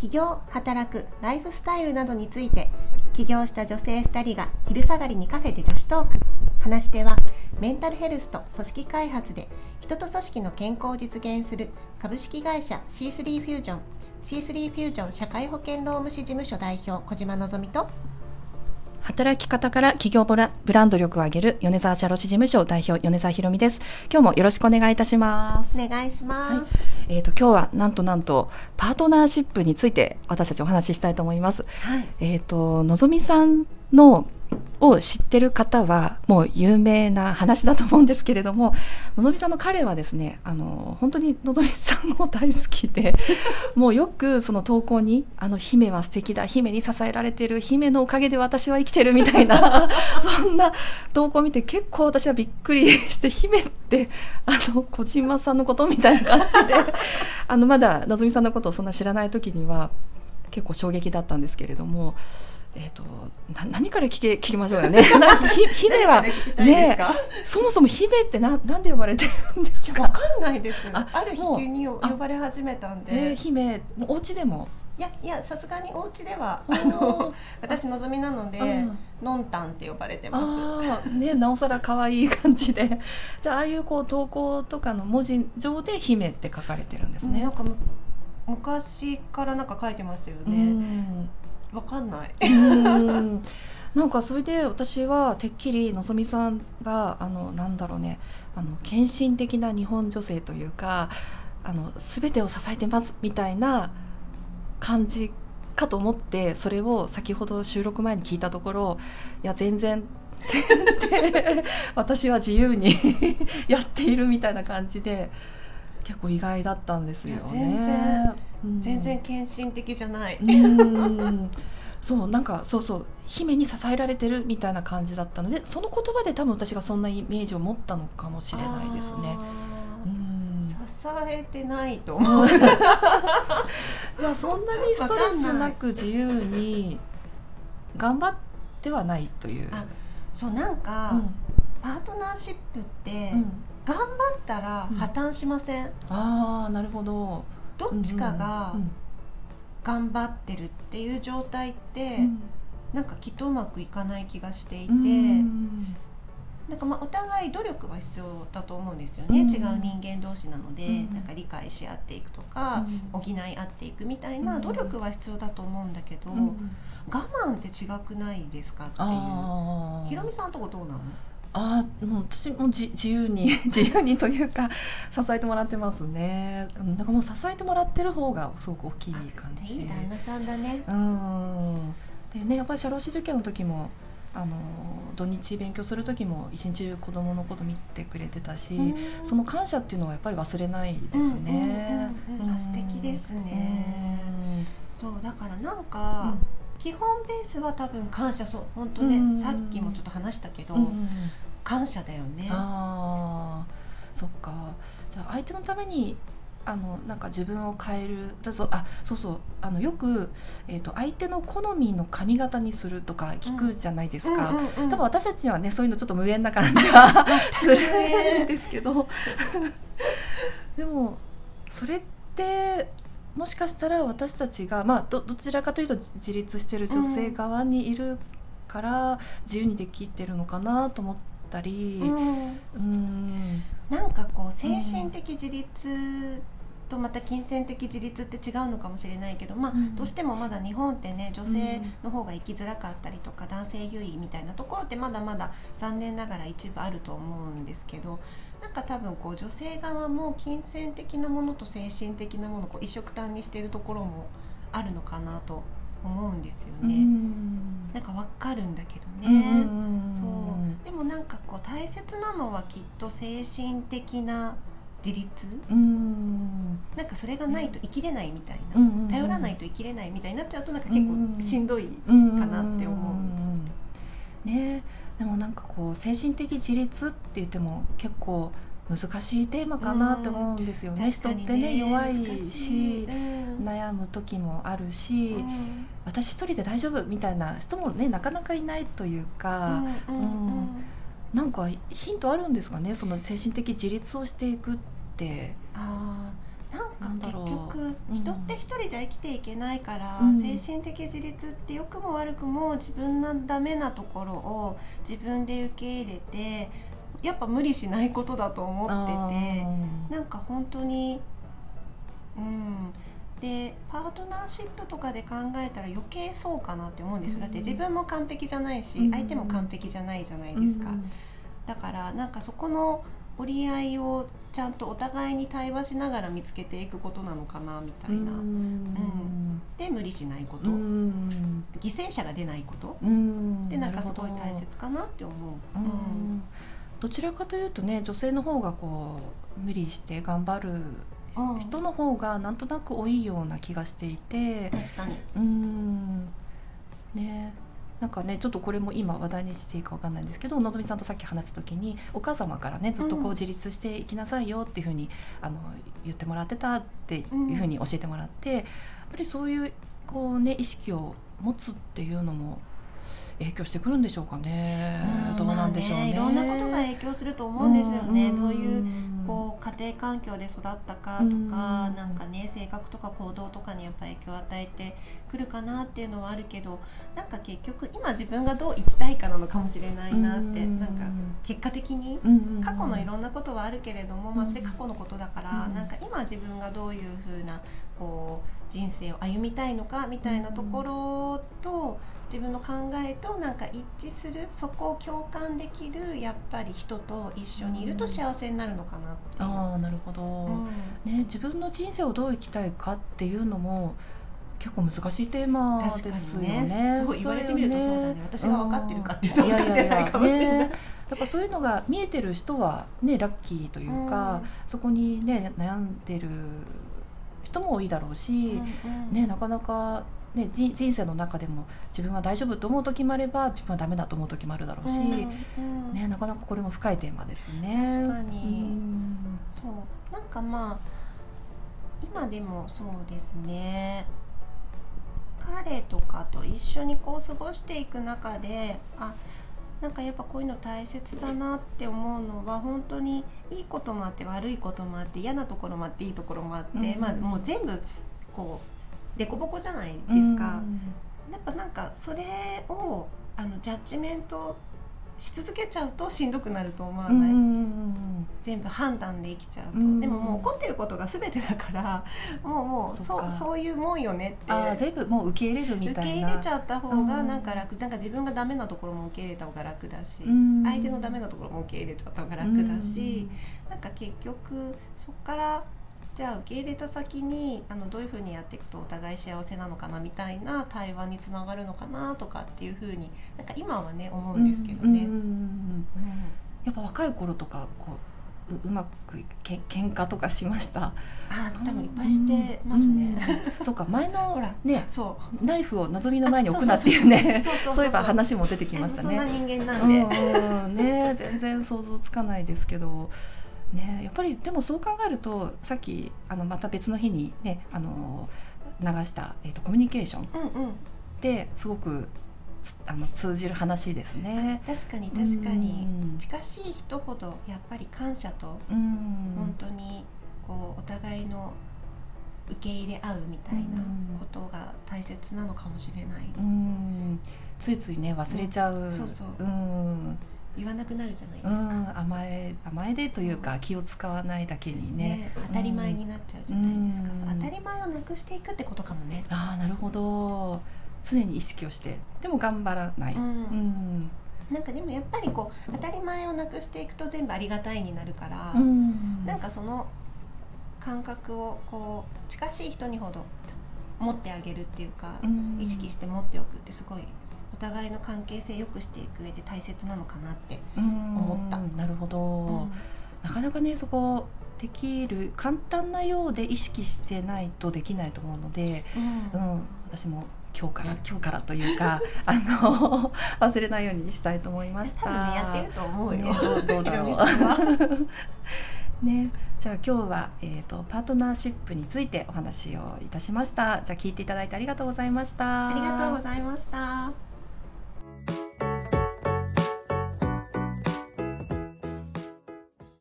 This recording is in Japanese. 起業、働く、ライフスタイルなどについて起業した女性2人が昼下がりにカフェで女子トーク。話し手はメンタルヘルスと組織開発で人と組織の健康を実現する株式会社 C3 フュージョン C3 フュージョン社会保険労務士事務所代表小島のぞみと、働き方から企業ブランド力を上げる米沢社労士事務所代表米沢ひろみです。今日もよろしくお願いいたします。お願いします、はい、今日はなんとパートナーシップについて私たちお話ししたいと思います、はい、のぞみさんを知ってる方はもう有名な話だと思うんですけれども、のぞみさんの彼はですね、本当にのぞみさんも大好きでもうよくその投稿に姫は素敵だ、姫に支えられてる、姫のおかげで私は生きてるみたいなそんな投稿を見て結構私はびっくりして、姫って小島さんのことみたいな感じでまだのぞみさんのことをそんな知らない時には結構衝撃だったんですけれども、何から聞きましょうかね姫はね、そもそも姫ってなんで呼ばれてるんですか？わかんないですよ。ある日急に呼ばれ始めたんで、姫お家でもいやさすがにお家では私のぞみなのでのんたんって呼ばれてますね。なおさら可愛い感じでじゃあああいうこう投稿とかの文字上で姫って書かれてるんですね。なんか昔からなんか書いてますよね。わかんないなんかそれで私はてっきりのぞみさんが献身的な日本女性というか全てを支えてますみたいな感じかと思って、それを先ほど収録前に聞いたところ、いや全然私は自由にやっているみたいな感じで結構意外だったんですよね。全然献身的じゃないそうなんかそう姫に支えられてるみたいな感じだったので、その言葉で多分私がそんなイメージを持ったのかもしれないですね。支えてないと思うじゃあそんなにストレスなく自由に頑張ってはないという。そうなんか、パートナーシップって、頑張ったら破綻しません、ああなるほど。どっちかが頑張ってるっていう状態って、なんかきっとうまくいかない気がしていて、なんかお互い努力は必要だと思うんですよね、違う人間同士なので、なんか理解し合っていくとか、補い合っていくみたいな努力は必要だと思うんだけど、我慢って違くないですかっていう。ひろみさんとこどうなの？もう私も自由にというか支えてもらってますね。なんかもう支えてもらってる方がすごく大きい感じ。いい旦那さんだね。でね、やっぱり社労士受験の時も土日勉強する時も一日中子供のこと見てくれてたし、その感謝っていうのはやっぱり忘れないですね。素敵ですね。そうだからなんか、基本ベースは多分感謝。そう本当ね、さっきもちょっと話したけど、感謝だよね。そっか。じゃあ相手のためになんか自分を変える。よく、相手の好みの髪型にするとか聞くじゃないですか、多分私たちにはねそういうのちょっと無縁な感じはするんですけどでもそれってもしかしたら私たちが、どちらかというと自立してる女性側にいるから自由にできてるのかなと思ったり、なんかこう精神的自立とまた金銭的自立って違うのかもしれないけど、どうしてもまだ日本ってね、女性の方が生きづらかったりとか、男性優位みたいなところってまだまだ残念ながら一部あると思うんですけど、なんか多分こう女性側も金銭的なものと精神的なものをこう一緒くたんにしているところもあるのかなと思うんですよね。なんかわかるんだけどね。そうでもなんかこう大切なのはきっと精神的な自立、なんかそれがないと生きれないみたいな、頼らないと生きれないみたいになっちゃうとなんか結構しんどいかなって思う、ね。でもなんかこう精神的自立って言っても結構難しいテーマかなって思うんですよね。人ってね弱いし、悩む時もあるし、私一人で大丈夫みたいな人もねなかなかいないというか、なんかヒントあるんですかね、その精神的自立をしていくって。なんか結局人って一人じゃ生きていけないから、うん、精神的自立って良くも悪くも自分のダメなところを自分で受け入れてやっぱ無理しないことだと思ってて、なんか本当に、うん、でパートナーシップとかで考えたら余計そうかなって思うんですよ。だって自分も完璧じゃないし、うん、相手も完璧じゃないじゃないですか、うん、だからなんかそこの折り合いをちゃんとお互いに対話しながら見つけていくことなのかなみたいな、うん、うん、で無理しないこと、うん、犠牲者が出ないこと、うん、でなんかすごい大切かなって思う、うんうん、どちらかというとね、女性の方がこう無理して頑張る人の方がなんとなく多いような気がしていて、確かに、うん、ね、なんかね、ちょっとこれも今話題にしていいか分かんないんですけど、のぞみさんとさっき話した時にお母様からねずっとこう自立していきなさいよっていうふうに、うん、言ってもらってたっていうふうに教えてもらって、うん、やっぱりそういうこうね意識を持つっていうのも影響してくるんでしょうかね、うん、どうなんでしょうね、まあ、ね、いろんなことが影響すると思うんですよね、うん、どういうこう家庭環境で育ったかとか、うん、なんかね性格とか行動とかにやっぱり影響を与えてくるかなっていうのはあるけど、なんか結局今自分がどう生きたいかなのかもしれないなって、うん、なんか結果的に過去のいろんなことはあるけれども、うん、まあ、それ過去のことだから、うん、なんか今自分がどういう風なこう人生を歩みたいのかみたいなところと、うん、自分の考えとなんか一致する、そこを共感できるやっぱり人と一緒にいると幸せになるのかなっていう、ああ、なるほど、うん、ね、自分の人生をどう生きたいかっていうのも結構難しいテーマですよね。確かにね、すごい言われてみるとそうだね、私が分かってるかっていうと分かってないかもしれない、だからそういうのが見えてる人はねラッキーというか、うん、そこにね悩んでる人も多いだろうし、うんうん、ね、なかなかね、人生の中でも自分は大丈夫と思う時もあれば自分はダメだと思う時もあるだろうし、うんうん、ね、なかなかこれも深いテーマですね。確かに、うん、そうなんかまあ今でもそうですね、彼とかと一緒にこう過ごしていく中で、あ、なんかやっぱこういうの大切だなって思うのは、本当にいいこともあって悪いこともあって嫌なところもあっていいところもあって、うん、まあ、もう全部こうデコボコじゃないですか、うん、やっぱなんかそれをジャッジメントし続けちゃうとしんどくなると思わない、うん、全部判断で生きちゃうと、うん、でももう怒ってることが全てだからもう そういうもんよねって、あ、全部もう受け入れるみたいな、受け入れちゃった方がなんか楽、うん、なんか自分がダメなところも受け入れた方が楽だし、うん、相手のダメなところも受け入れちゃった方が楽だし、うん、なんか結局そっからじゃあ受け入れた先にどういうふうにやっていくとお互い幸せなのかなみたいな対話につながるのかなとかっていうふうになんか今はね思うんですけどね、うんうんうんうん、やっぱ若い頃とかこう うまく喧嘩とかしました？あ、多分いっぱいしてますね、うんうん、そうか、前の、ね、そうナイフをなぞみの前に置くなっていうね、そういえば話も出てきましたね。そんな人間なんで、うん、ね、全然想像つかないですけどね、やっぱりでもそう考えるとさっきまた別の日に、ね、流した、コミュニケーションってすごく通じる話ですね。確かに確かに、うん、近しい人ほどやっぱり感謝と、うん、本当にこうお互いの受け入れ合うみたいなことが大切なのかもしれない、うん、ついついね忘れちゃう、うん、そうそう、うん、言わなくなるじゃないですか、うん、甘えでというか気を使わないだけに ね、当たり前になっちゃうじゃないですか、うん、そう当たり前をなくしていくってことかもね。ああ、なるほど、常に意識をしてでも頑張らない、うんうん、なんかでもやっぱりこう当たり前をなくしていくと全部ありがたいになるから、うん、なんかその感覚をこう近しい人にほど持ってあげるっていうか、うん、意識して持っておくってすごいお互いの関係性良くしていく上で大切なのかなって思った。なるほど、うん、なかなかねそこできる簡単なようで意識してないとできないと思うので、うんうん、私も今日からというか忘れないようにしたいと思いました。多分ねやってると思うよ、ね、どうだろうね、じゃあ今日は、パートナーシップについてお話をいたしました。じゃあ聞いていただいてありがとうございました。ありがとうございました。